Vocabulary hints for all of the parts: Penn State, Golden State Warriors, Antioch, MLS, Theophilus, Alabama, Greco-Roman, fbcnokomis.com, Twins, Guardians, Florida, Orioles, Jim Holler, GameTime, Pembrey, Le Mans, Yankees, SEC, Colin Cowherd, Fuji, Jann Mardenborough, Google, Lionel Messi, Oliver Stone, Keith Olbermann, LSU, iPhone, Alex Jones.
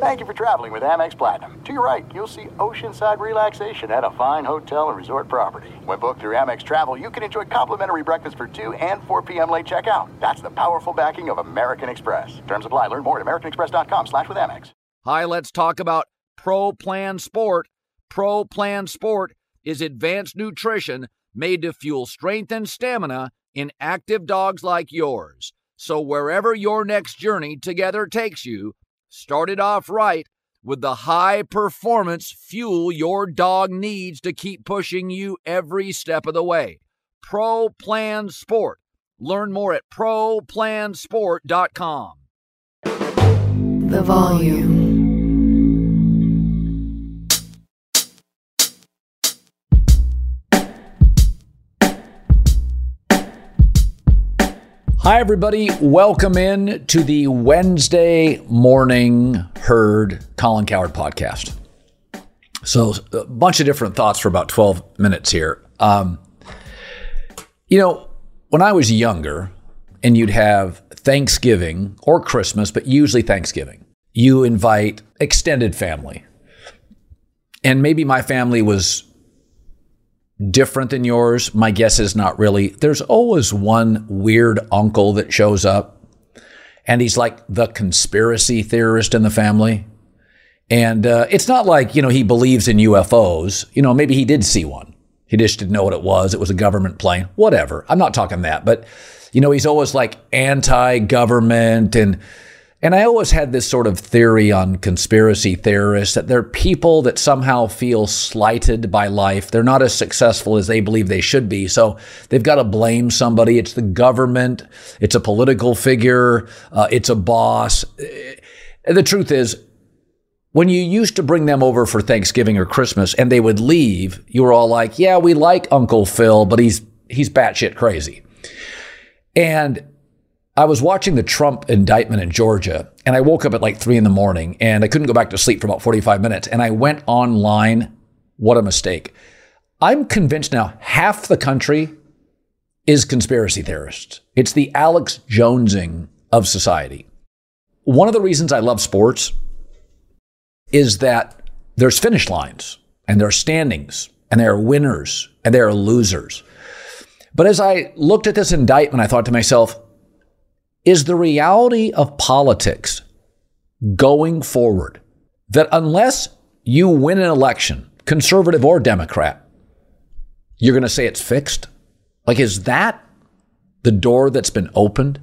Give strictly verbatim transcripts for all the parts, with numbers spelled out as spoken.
Thank you for traveling with Amex Platinum. To your right, you'll see oceanside relaxation at a fine hotel and resort property. When booked through Amex Travel, you can enjoy complimentary breakfast for two and four p.m. late checkout. That's the powerful backing of American Express. Terms apply. Learn more at americanexpress.com slash with Amex. Hi, let's talk about Pro Plan Sport. Pro Plan Sport is advanced nutrition made to fuel strength and stamina in active dogs like yours. So wherever your next journey together takes you, start it off right with the high-performance fuel your dog needs to keep pushing you every step of the way. Pro Plan Sport. Learn more at pro plan sport dot com. The Volume. Hi, everybody. Welcome in to the Wednesday morning Herd Colin Cowherd podcast. So a bunch of different thoughts for about twelve minutes here. Um, you know, when I was younger and you'd have Thanksgiving or Christmas, but usually Thanksgiving, you invite extended family. And maybe my family was different than yours. My guess is not really. There's always one weird uncle that shows up, and he's like the conspiracy theorist in the family. And uh, it's not like, you know, he believes in U F Os. You know, maybe he did see one. He just didn't know what it was. It was a government plane, whatever. I'm not talking that, but you know, he's always like anti-government. And, and I always had this sort of theory on conspiracy theorists, that they're people that somehow feel slighted by life. They're not as successful as they believe they should be. So they've got to blame somebody. It's the government. It's a political figure. Uh, it's a boss. The truth is, when you used to bring them over for Thanksgiving or Christmas and they would leave, you were all like, yeah, we like Uncle Phil, but he's, he's batshit crazy. And I was watching the Trump indictment in Georgia, and I woke up at like three in the morning, and I couldn't go back to sleep for about forty-five minutes. And I went online. What a mistake. I'm convinced now half the country is conspiracy theorists. It's the Alex Jonesing of society. One of the reasons I love sports is that there's finish lines, and there are standings, and there are winners, and there are losers. But as I looked at this indictment, I thought to myself, is the reality of politics going forward that unless you win an election, conservative or Democrat, you're going to say it's fixed? Like, is that the door that's been opened?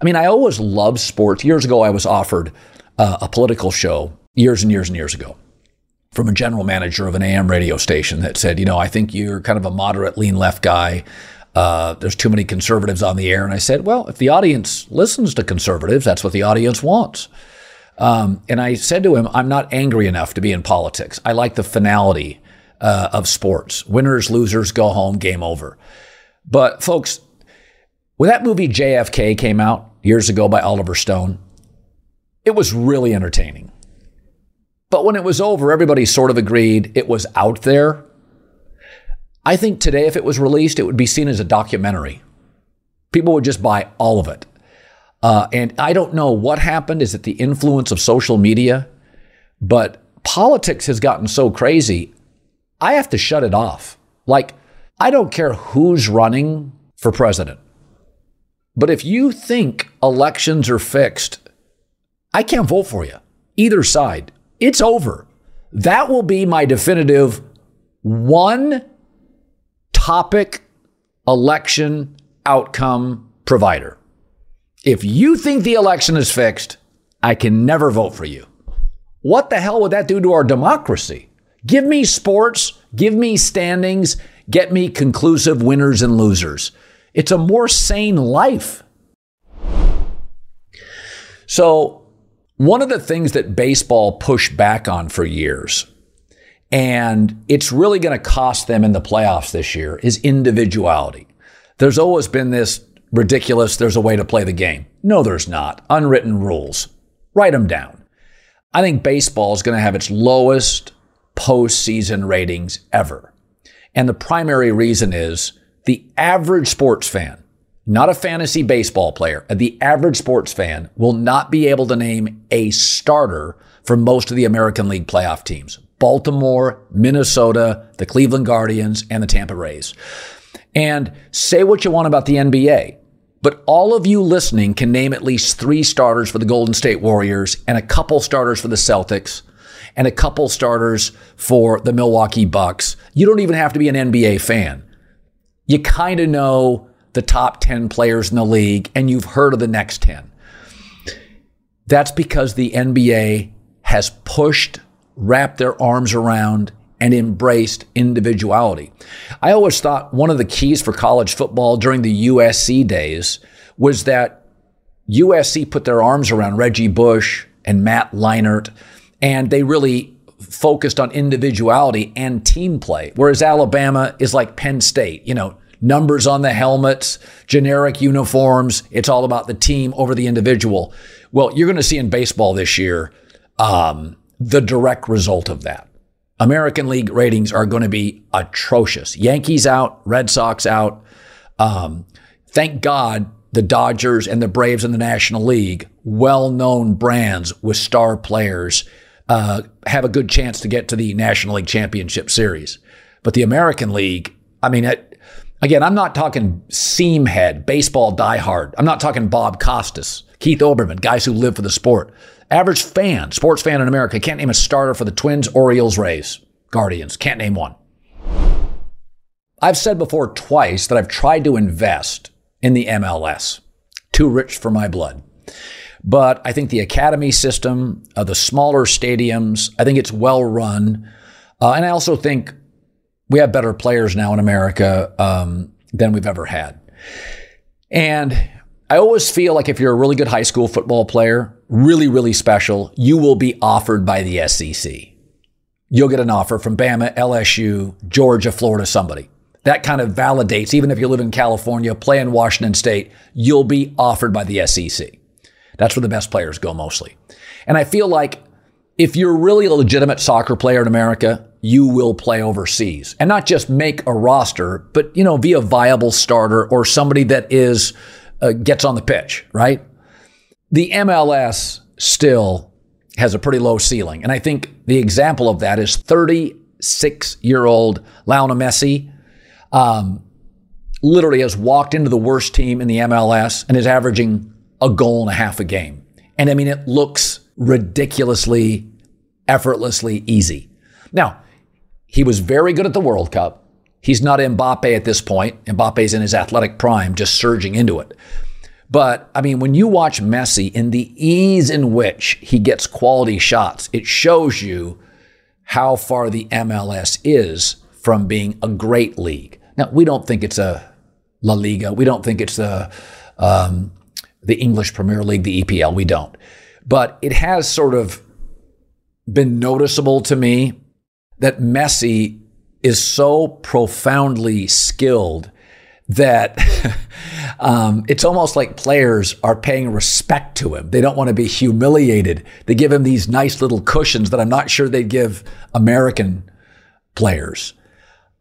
I mean, I always loved sports. Years ago, I was offered uh, a political show years and years and years ago from a general manager of an A M radio station that said, you know, I think you're kind of a moderate lean left guy. Uh, there's too many conservatives on the air. And I said, well, if the audience listens to conservatives, that's what the audience wants. Um, and I said to him, I'm not angry enough to be in politics. I like the finality uh, of sports. Winners, losers, go home, game over. But folks, when that movie J F K came out years ago by Oliver Stone, it was really entertaining. But when it was over, everybody sort of agreed it was out there. I think today, if it was released, it would be seen as a documentary. People would just buy all of it. Uh, and I don't know what happened. Is it the influence of social media? But politics has gotten so crazy, I have to shut it off. Like, I don't care who's running for president. But if you think elections are fixed, I can't vote for you. Either side. It's over. That will be my definitive one topic election outcome provider. If you think the election is fixed, I can never vote for you. What the hell would that do to our democracy? Give me sports, give me standings, get me conclusive winners and losers. It's a more sane life. So one of the things that baseball pushed back on for years, and it's really going to cost them in the playoffs this year, is individuality. There's always been this ridiculous, there's a way to play the game. No, there's not. Unwritten rules. Write them down. I think baseball is going to have its lowest postseason ratings ever. And the primary reason is the average sports fan, not a fantasy baseball player, the average sports fan will not be able to name a starter for most of the American League playoff teams. Baltimore, Minnesota, the Cleveland Guardians, and the Tampa Rays. And say what you want about the N B A, but all of you listening can name at least three starters for the Golden State Warriors and a couple starters for the Celtics and a couple starters for the Milwaukee Bucks. You don't even have to be an N B A fan. You kind of know the top ten players in the league, and you've heard of the next ten. That's because the N B A has pushed, wrapped their arms around, and embraced individuality. I always thought one of the keys for college football during the U S C days was that U S C put their arms around Reggie Bush and Matt Leinert, and they really focused on individuality and team play, whereas Alabama is like Penn State, you know, numbers on the helmets, generic uniforms. It's all about the team over the individual. Well, you're going to see in baseball this year um, the direct result of that. American League ratings are going to be atrocious. Yankees out, Red Sox out. Um, thank God the Dodgers and the Braves in the National League, well-known brands with star players, uh, have a good chance to get to the National League Championship Series. But the American League, I mean, it, again, I'm not talking seamhead, baseball diehard. I'm not talking Bob Costas, Keith Olbermann, guys who live for the sport. Average fan, sports fan in America, can't name a starter for the Twins, Orioles, Rays, Guardians. Can't name one. I've said before twice that I've tried to invest in the M L S. Too rich for my blood. But I think the academy system, uh, the smaller stadiums, I think it's well run. Uh, and I also think we have better players now in America um, than we've ever had. And I always feel like if you're a really good high school football player, really, really special, you will be offered by the S E C. You'll get an offer from Bama, L S U, Georgia, Florida, somebody. That kind of validates, even if you live in California, play in Washington State, you'll be offered by the S E C. That's where the best players go mostly. And I feel like if you're really a legitimate soccer player in America, you will play overseas. And not just make a roster, but, you know, be a viable starter or somebody that is uh, gets on the pitch, right? The M L S still has a pretty low ceiling. And I think the example of that is thirty-six-year-old Lionel Messi um, literally has walked into the worst team in the M L S and is averaging a goal and a half a game. And I mean, it looks ridiculously, effortlessly easy. Now, he was very good at the World Cup. He's not Mbappe at this point. Mbappe's in his athletic prime, just surging into it. But, I mean, when you watch Messi and the ease in which he gets quality shots, it shows you how far the M L S is from being a great league. Now, we don't think it's a La Liga. We don't think it's a, um, the English Premier League, the E P L. We don't. But it has sort of been noticeable to me that Messi is so profoundly skilled that um, it's almost like players are paying respect to him. They don't want to be humiliated. They give him these nice little cushions that I'm not sure they'd give American players.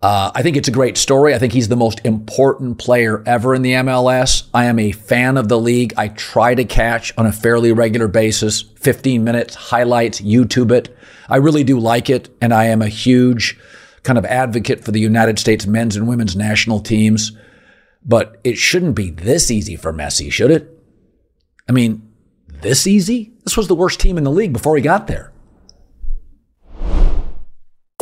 Uh, I think it's a great story. I think he's the most important player ever in the M L S. I am a fan of the league. I try to catch on a fairly regular basis, fifteen minutes, highlights, YouTube it. I really do like it, and I am a huge kind of advocate for the United States men's and women's national teams. But it shouldn't be this easy for Messi, should it? I mean, this easy? This was the worst team in the league before he got there.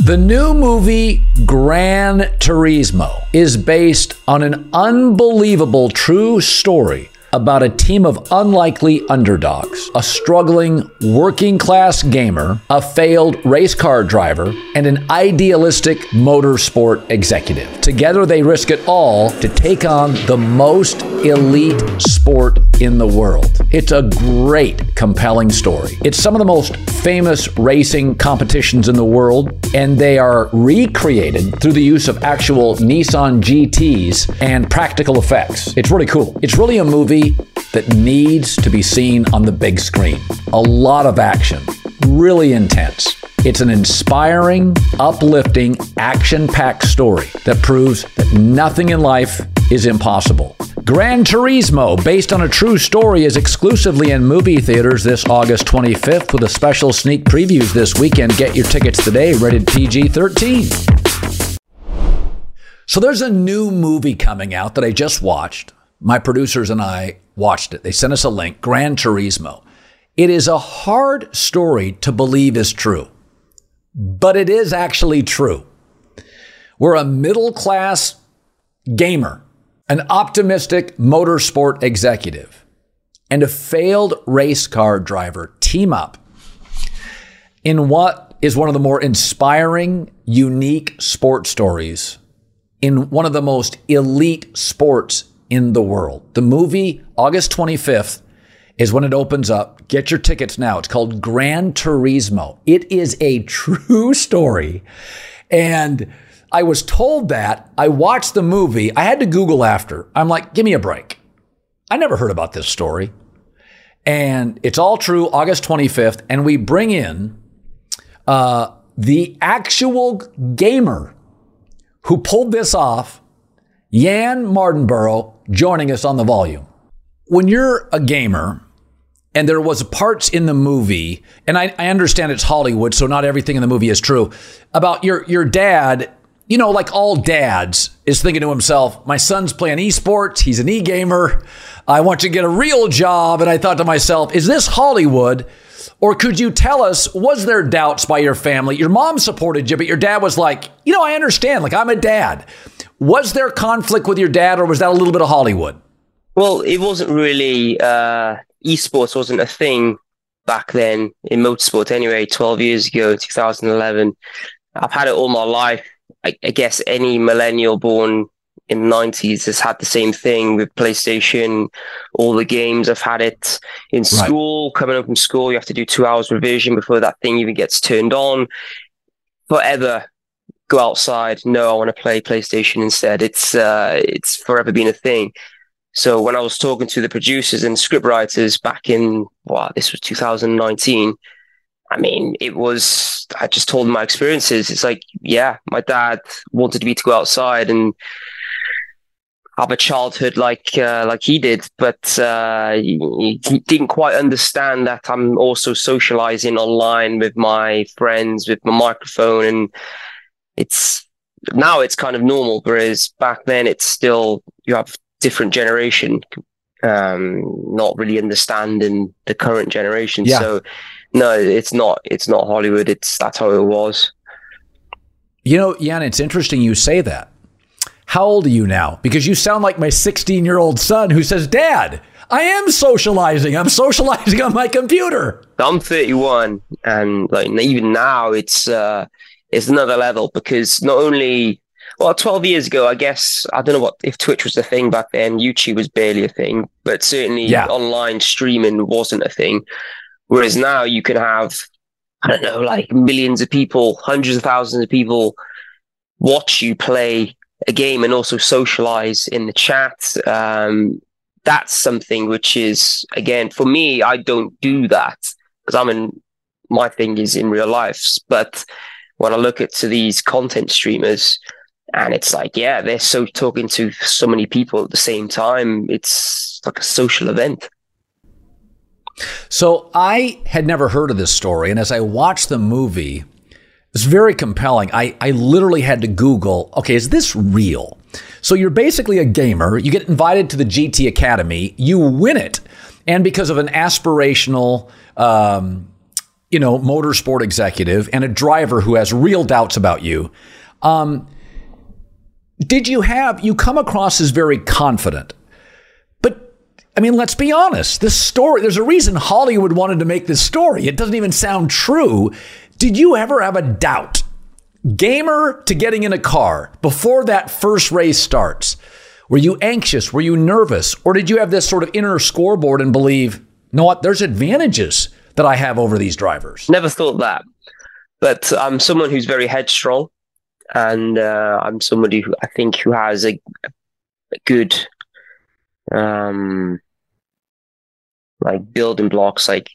The new movie Gran Turismo is based on an unbelievable true story about a team of unlikely underdogs, a struggling working-class gamer, a failed race car driver, and an idealistic motorsport executive. Together, they risk it all to take on the most elite sport in the world. It's a great, compelling story. It's some of the most famous racing competitions in the world, and they are recreated through the use of actual Nissan G Ts and practical effects. It's really cool. It's really a movie that needs to be seen on the big screen. A lot of action, really intense. It's an inspiring, uplifting, action-packed story that proves that nothing in life is impossible. Gran Turismo, based on a true story, is exclusively in movie theaters this August twenty-fifth with a special sneak previews this weekend. Get your tickets today, rated P G thirteen. So there's a new movie coming out that I just watched. My producers and I watched it. They sent us a link, Gran Turismo. It is a hard story to believe is true, but it is actually true. We're a middle-class gamer, an optimistic motorsport executive, and a failed race car driver team up in what is one of the more inspiring, unique sports stories in one of the most elite sports in the world. The movie, August twenty-fifth, is when it opens up. Get your tickets now. It's called Gran Turismo. It is a true story. And I was told that. I watched the movie. I had to Google after. I'm like, give me a break. I never heard about this story. And it's all true, August twenty-fifth. And we bring in uh, the actual gamer who pulled this off, Jann Mardenborough, joining us on The Volume. When you're a gamer, and there was parts in the movie, and I, I understand it's Hollywood, so not everything in the movie is true, about your, your dad, you know, like all dads, is thinking to himself, my son's playing esports, he's an e-gamer, I want you to get a real job. And I thought to myself, is this Hollywood? Or could you tell us, was there doubts by your family? Your mom supported you, but your dad was like, you know, I understand, like I'm a dad. Was there conflict with your dad, or was that a little bit of Hollywood? Well, it wasn't really... Uh... Esports wasn't a thing back then in motorsport anyway, twelve years ago, two thousand eleven. I've had it all my life. I, I guess any millennial born in the nineties has had the same thing with PlayStation, all the games. I've had it in school. Right. Coming home from school, you have to do two hours revision before that thing even gets turned on. Forever. Go outside. No, I want to play PlayStation instead. It's uh, it's forever been a thing. So when I was talking to the producers and scriptwriters back in, wow, this was two thousand nineteen, I mean, it was, I just told them my experiences. It's like, yeah, my dad wanted me to go outside and have a childhood like uh, like he did, but uh, he, he didn't quite understand that I'm also socializing online with my friends, with my microphone, and it's, now it's kind of normal, whereas back then it's still, you have different generation, um, not really understanding the current generation. Yeah. So no, it's not, it's not Hollywood. It's that's how it was. You know, Jann, it's interesting you say that. How old are you now? Because you sound like my sixteen year old son who says, Dad, I am socializing. I'm socializing on my computer. I'm thirty-one. And like even now it's, uh, it's another level because not only, well, twelve years ago, I guess, I don't know what if Twitch was a thing back then. YouTube was barely a thing, but certainly yeah. Online streaming wasn't a thing. Whereas now you can have, I don't know, like millions of people, hundreds of thousands of people watch you play a game and also socialize in the chat. Um, that's something which is, again, for me, I don't do that because I'm in, my thing is in real life. But when I look at to these content streamers, and it's like, yeah, they're so talking to so many people at the same time. It's like a social event. So I had never heard of this story. And as I watched the movie, it's very compelling. I, I literally had to Google, okay, is this real? So you're basically a gamer. You get invited to the G T Academy. You win it. And because of an aspirational, um, you know, motorsport executive and a driver who has real doubts about you, um, Did you have, you come across as very confident, but I mean, let's be honest, this story, there's a reason Hollywood wanted to make this story. It doesn't even sound true. Did you ever have a doubt? Gamer to getting in a car before that first race starts. Were you anxious? Were you nervous? Or did you have this sort of inner scoreboard and believe, you know what, there's advantages that I have over these drivers? Never thought that, but I'm someone who's very headstrong. And uh, I'm somebody who I think who has a, a good, um, like building blocks, like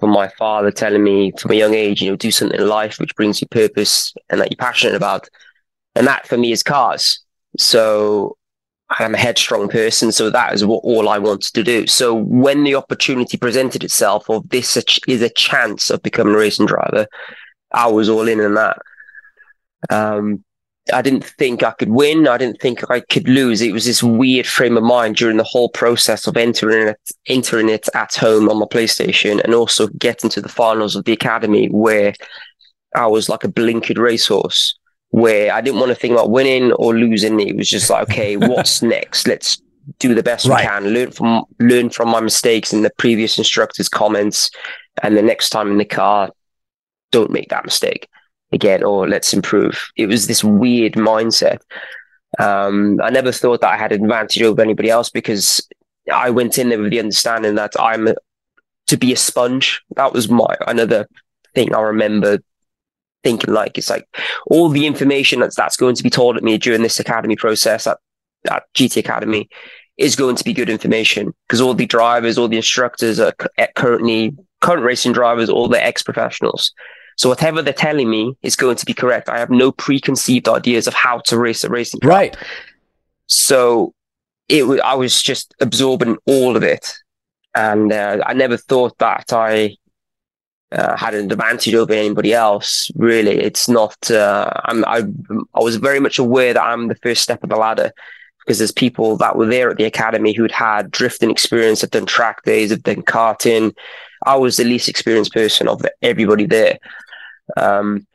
from my father telling me from a young age, you know, do something in life which brings you purpose and that you're passionate about, and that for me is cars. So I'm a headstrong person, so that is what all I wanted to do. So when the opportunity presented itself of this is a chance of becoming a racing driver, I was all in on that. Um, I didn't think I could win. I didn't think I could lose. It was this weird frame of mind during the whole process of entering it, entering it at home on my PlayStation, and also getting to the finals of the academy where I was like a blinkered racehorse, where I didn't want to think about winning or losing. It was just like, okay, what's next? Let's do the best right. we can, learn from learn from my mistakes and the previous instructor's comments, and the next time in the car, don't make that mistake again, or let's improve. It was this weird mindset. Um, I never thought that I had an advantage over anybody else, because I went in there with the understanding that I'm a, to be a sponge. That was my another thing I remember thinking, like, it's like all the information that's, that's going to be told at me during this academy process at, at G T Academy is going to be good information, because all the drivers, all the instructors are currently current racing drivers, all the ex-professionals. So whatever they're telling me is going to be correct. I have no preconceived ideas of how to race a racing car. Right. So it was, I was just absorbing all of it. And uh, I never thought that I uh, had an advantage over anybody else. Really, it's not, uh, I'm, I, I was very much aware that I'm the first step of the ladder, because there's people that were there at the academy who'd had drifting experience, have done track days, have done karting. I was the least experienced person of everybody there. Um,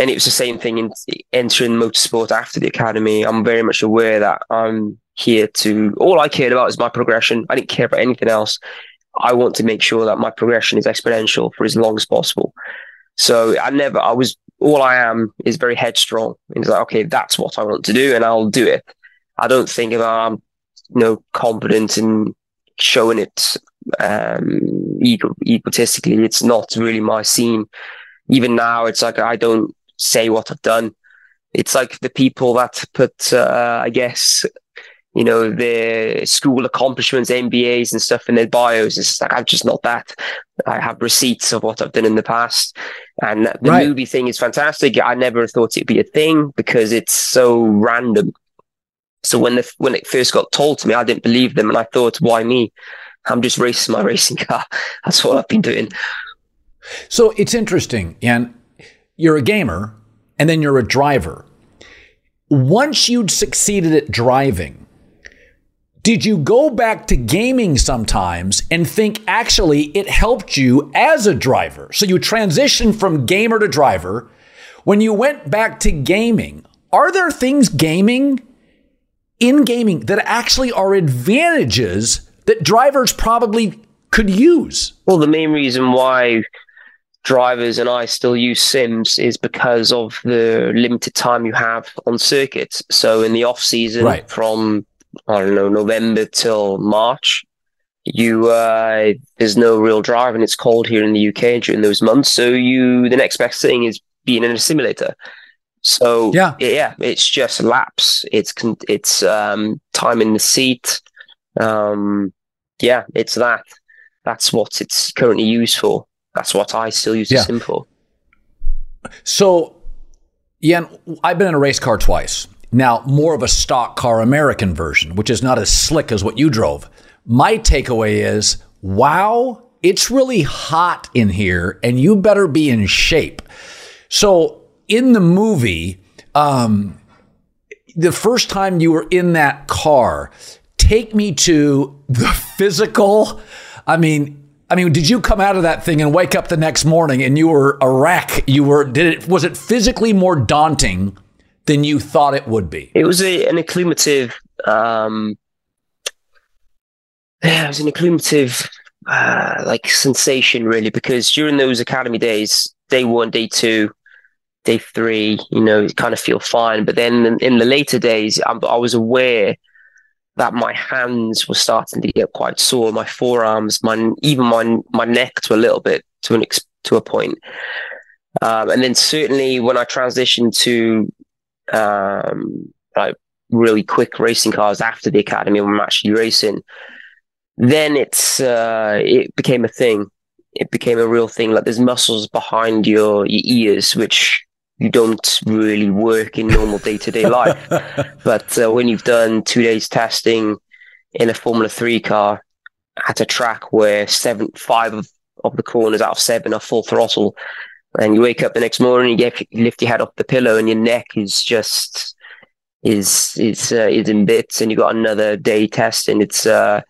and it was the same thing in entering motorsport after the academy. I'm very much aware that I'm here to, all I cared about is my progression. I didn't care about anything else. I want to make sure that my progression is exponential for as long as possible. So I never, I was, all I am is very headstrong. It's like, okay, that's what I want to do and I'll do it. I don't think about, I'm, you know, confident in showing it um ego, egotistically. It's not really my scene. Even now, it's like I don't say what I've done. It's like the people that put uh, I guess, you know, their school accomplishments, M B As and stuff in their bios. It's like, I'm just not that. I have receipts of what I've done in the past. And the right. movie thing is fantastic. I never thought it'd be a thing because it's so random. So when the when it first got told to me, I didn't believe them, and I thought, why me? I'm just racing my racing car. That's what I've been doing. So it's interesting, Jan. You're a gamer, and then you're a driver. Once you'd succeeded at driving, did you go back to gaming sometimes and think, actually, it helped you as a driver? So you transitioned from gamer to driver. When you went back to gaming, are there things gaming, in gaming, that actually are advantages that drivers probably could use? Well, the main reason why drivers and I still use sims is because of the limited time you have on circuits. So in the off season, right. from, I don't know, November till March, you uh, there's no real drive, and it's cold here in the U K during those months. So you, the next best thing is being in a simulator. So yeah, yeah, it's just laps. It's it's um, time in the seat. Um, yeah, it's that. That's what it's currently used for. That's what I still use yeah. the sim for. So, Jan, I've been in a race car twice. Now, more of a stock car American version, which is not as slick as what you drove. My takeaway is, wow, it's really hot in here, and you better be in shape. So in the movie, um, the first time you were in that car, take me to the physical. I mean, I mean, did you come out of that thing and wake up the next morning and you were a wreck? You were, did it, was it physically more daunting than you thought it would be? It was a, an acclimative, um, yeah, it was an acclimative, uh, like sensation really, because during those academy days, day one, day two, day three, you know, you kind of feel fine. But then in, in the later days, I, I was aware that my hands were starting to get quite sore, my forearms, my even my my neck to a little bit, to an ex- to a point. Um, and then certainly when I transitioned to um, like really quick racing cars after the academy, when I'm actually racing, then it's uh, it became a thing. It became a real thing. Like there's muscles behind your, your ears, which you don't really work in normal day-to-day life. But uh, when you've done two days testing in a Formula Three car at a track where seven, five of, of the corners out of seven are full throttle, and you wake up the next morning, you, get, you lift your head off the pillow, and your neck is just is is uh, is in bits, and you got another day testing. It's uh,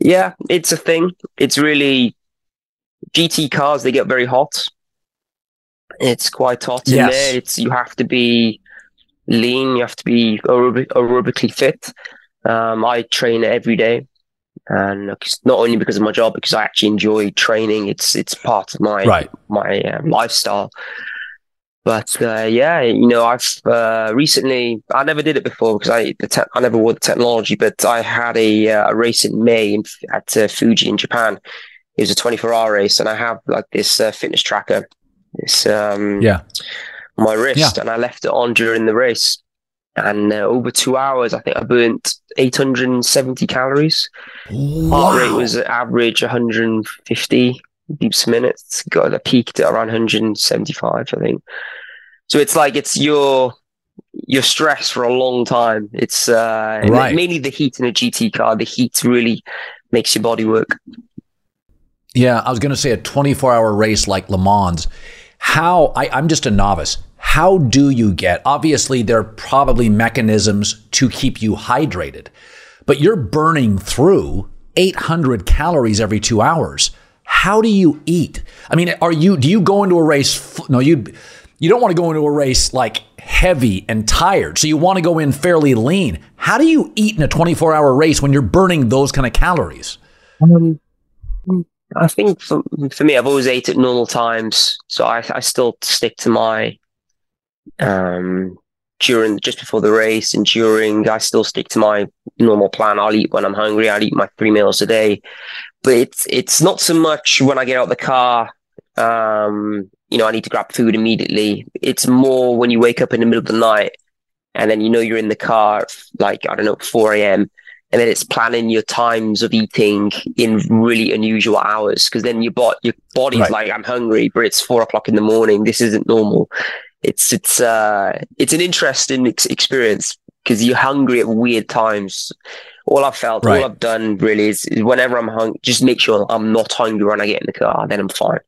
yeah, it's a thing. It's really G T cars. They get very hot. It's quite hot in yes. there. It's you have to be lean. You have to be aerobic, aerobically fit. Um, I train every day, and not only because of my job, because I actually enjoy training. It's it's part of my right. my uh, lifestyle. But uh, yeah, you know, I've uh, recently I never did it before because I the te- I never wore the technology. But I had a, uh, a race in May in, at uh, Fuji in Japan. It was a twenty-four hour race, and I have like this uh, fitness tracker. It's um yeah my wrist yeah. and I left it on during the race, and uh, over two hours I think I burnt eight hundred seventy calories. Wow. Heart rate was average one hundred fifty beats a minute. Got it peaked at around one hundred seventy-five, I think. So it's like it's your your stress for a long time. It's uh right. mainly the heat in a G T car. The heat really makes your body work. Yeah, I was going to say a twenty-four hour race like Le Mans. How, I, I'm just a novice. How do you get, obviously there are probably mechanisms to keep you hydrated, but you're burning through eight hundred calories every two hours. How do you eat? I mean, are you, do you go into a race? No, you, you don't want to go into a race like heavy and tired. So you want to go in fairly lean. How do you eat in a twenty-four hour race when you're burning those kind of calories? Um, I think for, for me, I've always ate at normal times, so I, I still stick to my um during just before the race and during. I still stick to my normal plan. I'll eat when I'm hungry. I'll eat my three meals a day, but it's it's not so much when I get out of the car. Um, you know, I need to grab food immediately. It's more when you wake up in the middle of the night, and then you know you're in the car like I don't know four a.m. And then it's planning your times of eating in really unusual hours, because then your, bo- your body's right. like, I'm hungry, but it's four o'clock in the morning. This isn't normal. It's it's uh, it's an interesting ex- experience because you're hungry at weird times. All I've felt, right. all I've done really is, is whenever I'm hungry, just make sure I'm not hungry when I get in the car, then I'm fine.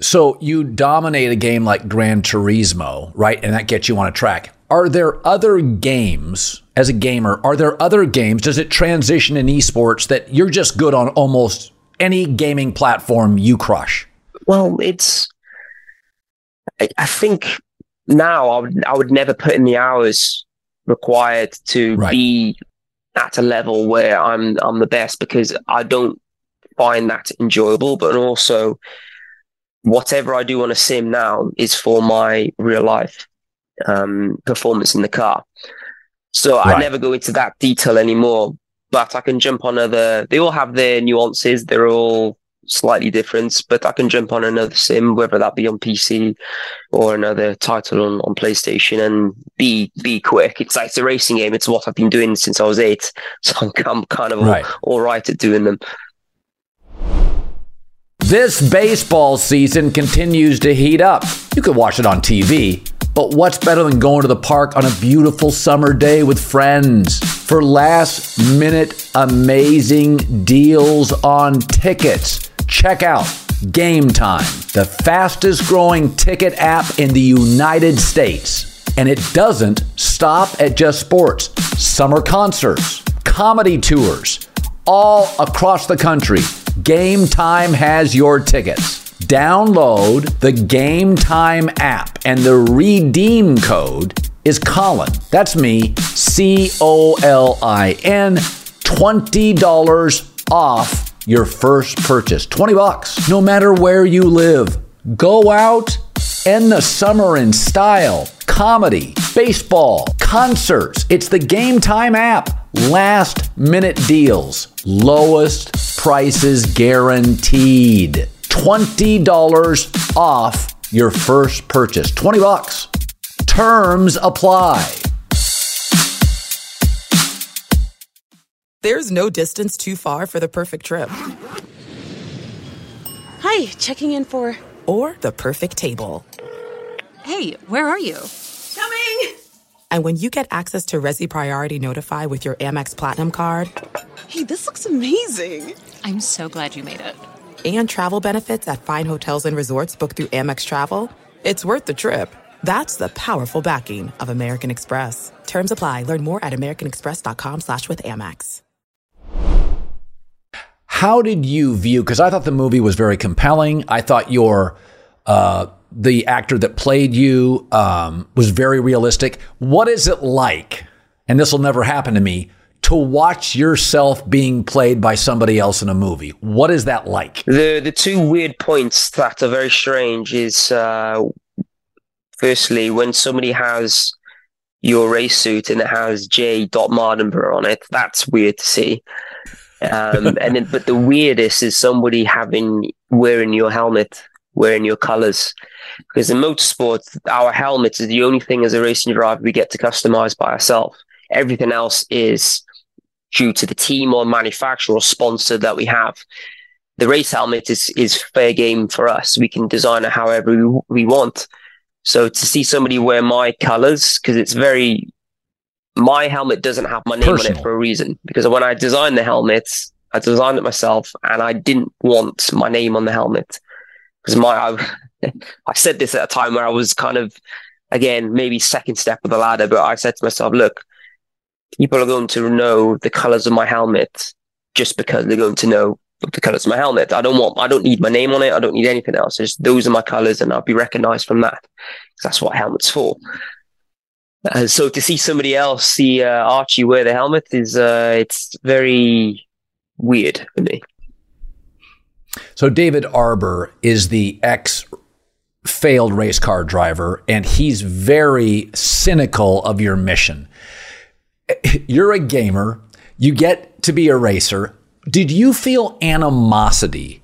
So you dominate a game like Gran Turismo, right? And that gets you on a track. Are there other games, as a gamer, are there other games, does it transition in esports that you're just good on almost any gaming platform you crush? Well, it's, I, I think now I would, I would never put in the hours required to right. be at a level where I'm, I'm the best, because I don't find that enjoyable, but also whatever I do on a sim now is for my real life. Um, performance in the car. So right. I never go into that detail anymore, but I can jump on other, they all have their nuances. They're all slightly different, but I can jump on another sim, whether that be on P C or another title on, on PlayStation, and be, be quick. It's like it's a racing game. It's what I've been doing since I was eight. So I'm, I'm kind of right. all, all right at doing them. This baseball season continues to heat up. You could watch it on T V. But what's better than going to the park on a beautiful summer day with friends for last minute amazing deals on tickets? Check out GameTime, the fastest growing ticket app in the United States. And it doesn't stop at just sports. Summer concerts, comedy tours, all across the country. GameTime has your tickets. Download the GameTime app, and the redeem code is Colin. That's me, C O L I N, twenty dollars off your first purchase. twenty bucks, no matter where you live. Go out, end the summer in style. Comedy, baseball, concerts. It's the GameTime app. Last minute deals. Lowest prices guaranteed. twenty dollars off your first purchase. twenty bucks. Terms apply. There's no distance too far for the perfect trip. Hi, checking in for... Or the perfect table. hey, where are you? Coming! And when you get access to Resi Priority Notify with your Amex Platinum card. Hey, this looks amazing. I'm so glad you made it. And travel benefits at fine hotels and resorts booked through Amex Travel. It's worth the trip. That's the powerful backing of American Express. Terms apply. Learn more at americanexpress.com slash with Amex. How did you view, because I thought the movie was very compelling. I thought your, uh, the actor that played you um, was very realistic. What is it like, and this will never happen to me, to watch yourself being played by somebody else in a movie? What is that like? The the two weird points that are very strange is, uh, firstly, when somebody has your race suit and it has J. Mardenborough on it, that's weird to see. um and then but the weirdest is somebody having wearing your helmet, wearing your colors, because in motorsports our helmets is the only thing as a racing driver we get to customize by ourselves. Everything else is due to the team or manufacturer or sponsor that we have. The race helmet is is fair game for us. We can design it however we, we want. So to see somebody wear my colors, because it's very my helmet doesn't have my name Personal. on it for a reason, because when I designed the helmets, I designed it myself and I didn't want my name on the helmet. Because my, I, I said this at a time where I was kind of, again, maybe second step of the ladder, but I said to myself, look, people are going to know the colors of my helmet just because they're going to know the colors of my helmet. I don't want, I don't need my name on it. I don't need anything else. Just, those are my colors and I'll be recognized from that. Because that's what a helmet's for. Uh, so to see somebody else see uh, Archie wear the helmet is uh, it's very weird for me. So David Arbor is the ex failed race car driver, and he's very cynical of your mission. You're a gamer. You get to be a racer. Did you feel animosity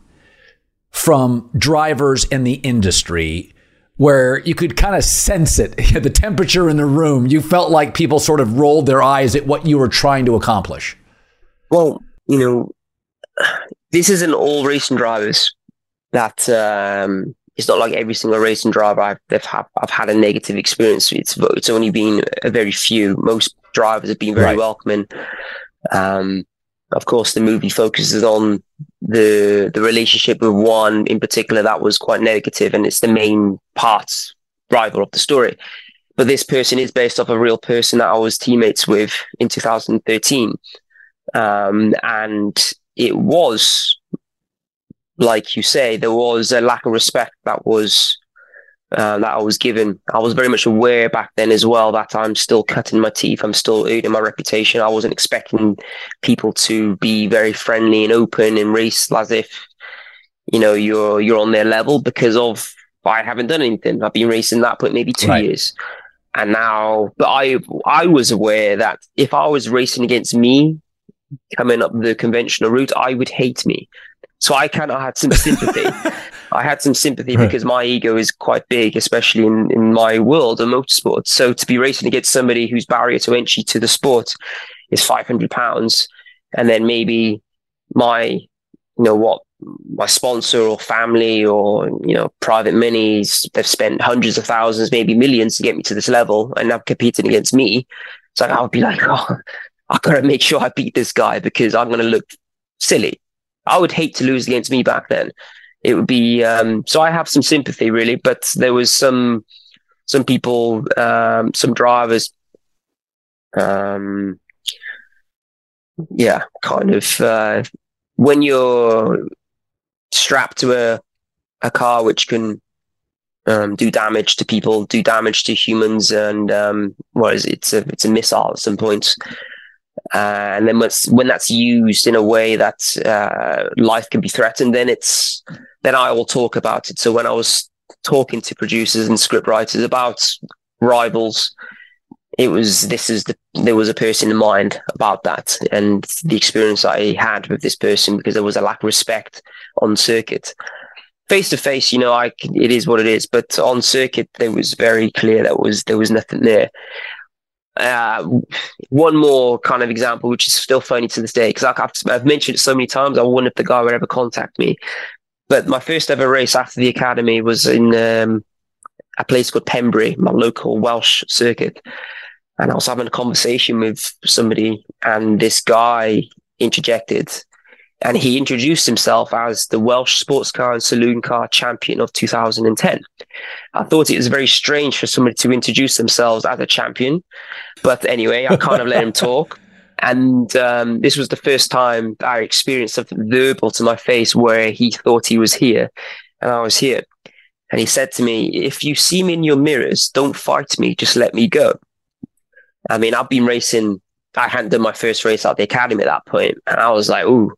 from drivers in the industry where you could kind of sense it, the temperature in the room? You felt like people sort of rolled their eyes at what you were trying to accomplish. Well, you know, this isn't all racing drivers. That um, it's not like every single racing driver I've they've had, I've had a negative experience with. It's, it's only been a very few. Most drivers have been very right. welcoming. Um, of course, the movie focuses on the the relationship with one in particular that was quite negative, and it's the main part rival of the story. But this person is based off a real person that I was teammates with in two thousand thirteen, um, and it was, like you say, there was a lack of respect that was uh, that I was given. I was very much aware back then as well that I'm still cutting my teeth. I'm still earning my reputation. I wasn't expecting people to be very friendly and open and race as if, you know, you're you're on their level, because of I haven't done anything. I've been racing that point maybe two right. years, and now. But I I was aware that if I was racing against me, coming up the conventional route, I would hate me. So I kind of had some sympathy. I had some sympathy right. because my ego is quite big, especially in, in my world of motorsports. So to be racing against somebody whose barrier to entry to the sport is five hundred pounds, and then maybe my, you know what, my sponsor or family or, you know, private monies, they've spent hundreds of thousands, maybe millions to get me to this level, and now competing against me. It's like, I'll be like, oh, I've got to make sure I beat this guy because I'm going to look silly. I would hate to lose against me back then. It would be, um, so I have some sympathy really, but there was some, some people, um, some drivers, um, yeah, kind of, uh, when you're strapped to a, a car, which can, um, do damage to people, do damage to humans. And, um, what is it? It's a, it's a missile at some points. Uh, and then when that's used in a way that uh, life can be threatened, then it's then I will talk about it. So when I was talking to producers and script writers about rivals, it was this is the there was a person in mind about that and the experience I had with this person, because there was a lack of respect on circuit. Face to face, you know, I it is what it is. But on circuit, there was very clear that was there was nothing there. Uh, one more kind of example, which is still funny to this day, because I've, I've mentioned it so many times, I wonder if the guy would ever contact me. But my first ever race after the academy was in um, a place called Pembrey, my local Welsh circuit. And I was having a conversation with somebody, and this guy interjected, and he introduced himself as the Welsh sports car and saloon car champion of two thousand ten. I thought it was very strange for somebody to introduce themselves as a champion. But anyway, I kind of let him talk. And um, this was the first time I experienced something verbal to my face where he thought he was here and I was here. And he said to me, if you see me in your mirrors, don't fight me, just let me go. I mean, I've been racing. I hadn't done my first race at the academy at that point. And I was like, ooh,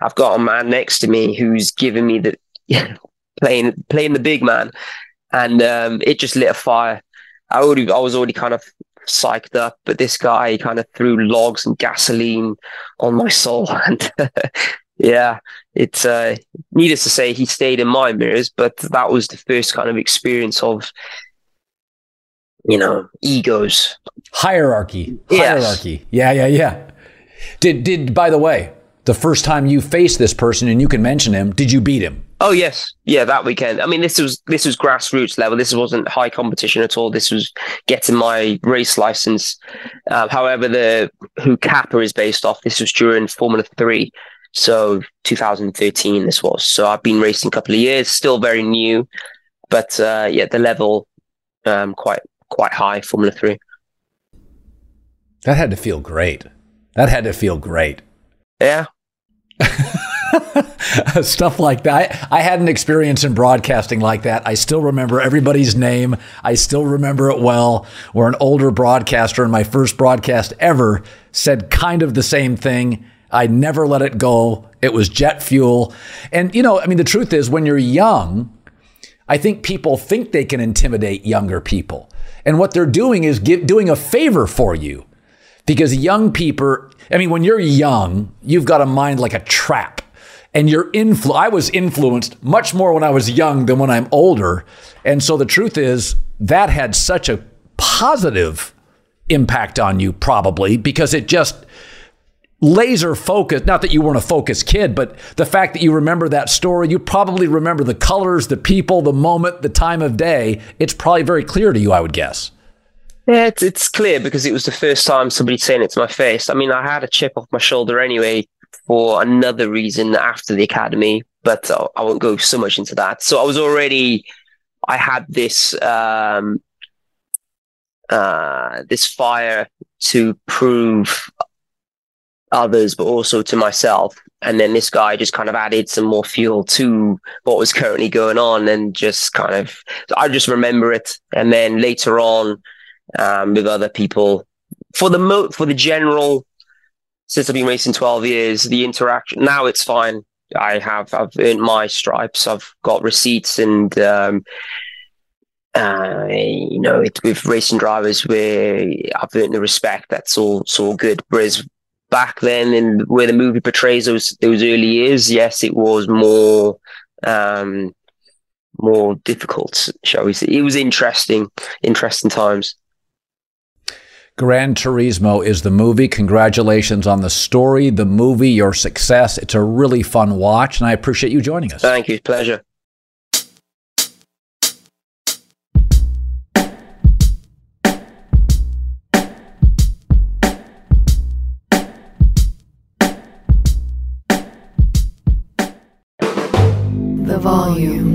I've got a man next to me who's giving me the, yeah, playing, playing the big man. And um, it just lit a fire. I already, I was already kind of psyched up, but this guy kind of threw logs and gasoline on my soul. And yeah, it's uh, needless to say, he stayed in my mirrors, but that was the first kind of experience of, you know, egos. Hierarchy. Yes. Hierarchy. Yeah, yeah, yeah. Did, did, by the way, the first time you faced this person and you can mention him, did you beat him? Oh, yes. Yeah, that weekend. I mean, this was, this was grassroots level. This wasn't high competition at all. This was getting my race license. Uh, however, the who Kappa is based off, this was during Formula three. So two thousand thirteen, this was. So I've been racing a couple of years, still very new. But uh, yeah, the level um, quite quite high, Formula three. That had to feel great. That had to feel great. Yeah. Stuff like that. I, I had an experience in broadcasting like that. I still remember everybody's name. I still remember it well. We're an older broadcaster, and my first broadcast ever said kind of the same thing. I never let it go. It was jet fuel. And, you know, I mean, the truth is, when you're young, I think people think they can intimidate younger people. And what they're doing is give, doing a favor for you, because young people, I mean, when you're young, you've got a mind like a trap, and you're influ- I was influenced much more when I was young than when I'm older. And so the truth is, that had such a positive impact on you, probably, because it just laser focused. Not that you weren't a focused kid, but the fact that you remember that story, you probably remember the colors, the people, the moment, the time of day. It's probably very clear to you, I would guess. Yeah, it's, it's clear because it was the first time somebody saying it to my face. I mean, I had a chip off my shoulder anyway for another reason after the academy, but I, I won't go so much into that. So I was already, I had this, um, uh, this fire to prove others, but also to myself. And then this guy just kind of added some more fuel to what was currently going on, and just kind of, I just remember it. And then later on, um, with other people, for the mo- for the general, since I've been racing twelve years, the interaction, now it's fine. I have, I've earned my stripes. I've got receipts, and, um, Uh, you know, it, with racing drivers, where I've earned the respect, that's all, it's all good. Whereas back then, in where the movie portrays those those early years, yes, it was more um, more difficult, shall we say. It was interesting, interesting times. Gran Turismo is the movie. Congratulations on the story, the movie, your success. It's a really fun watch, and I appreciate you joining us. Thank you. Pleasure. Volume.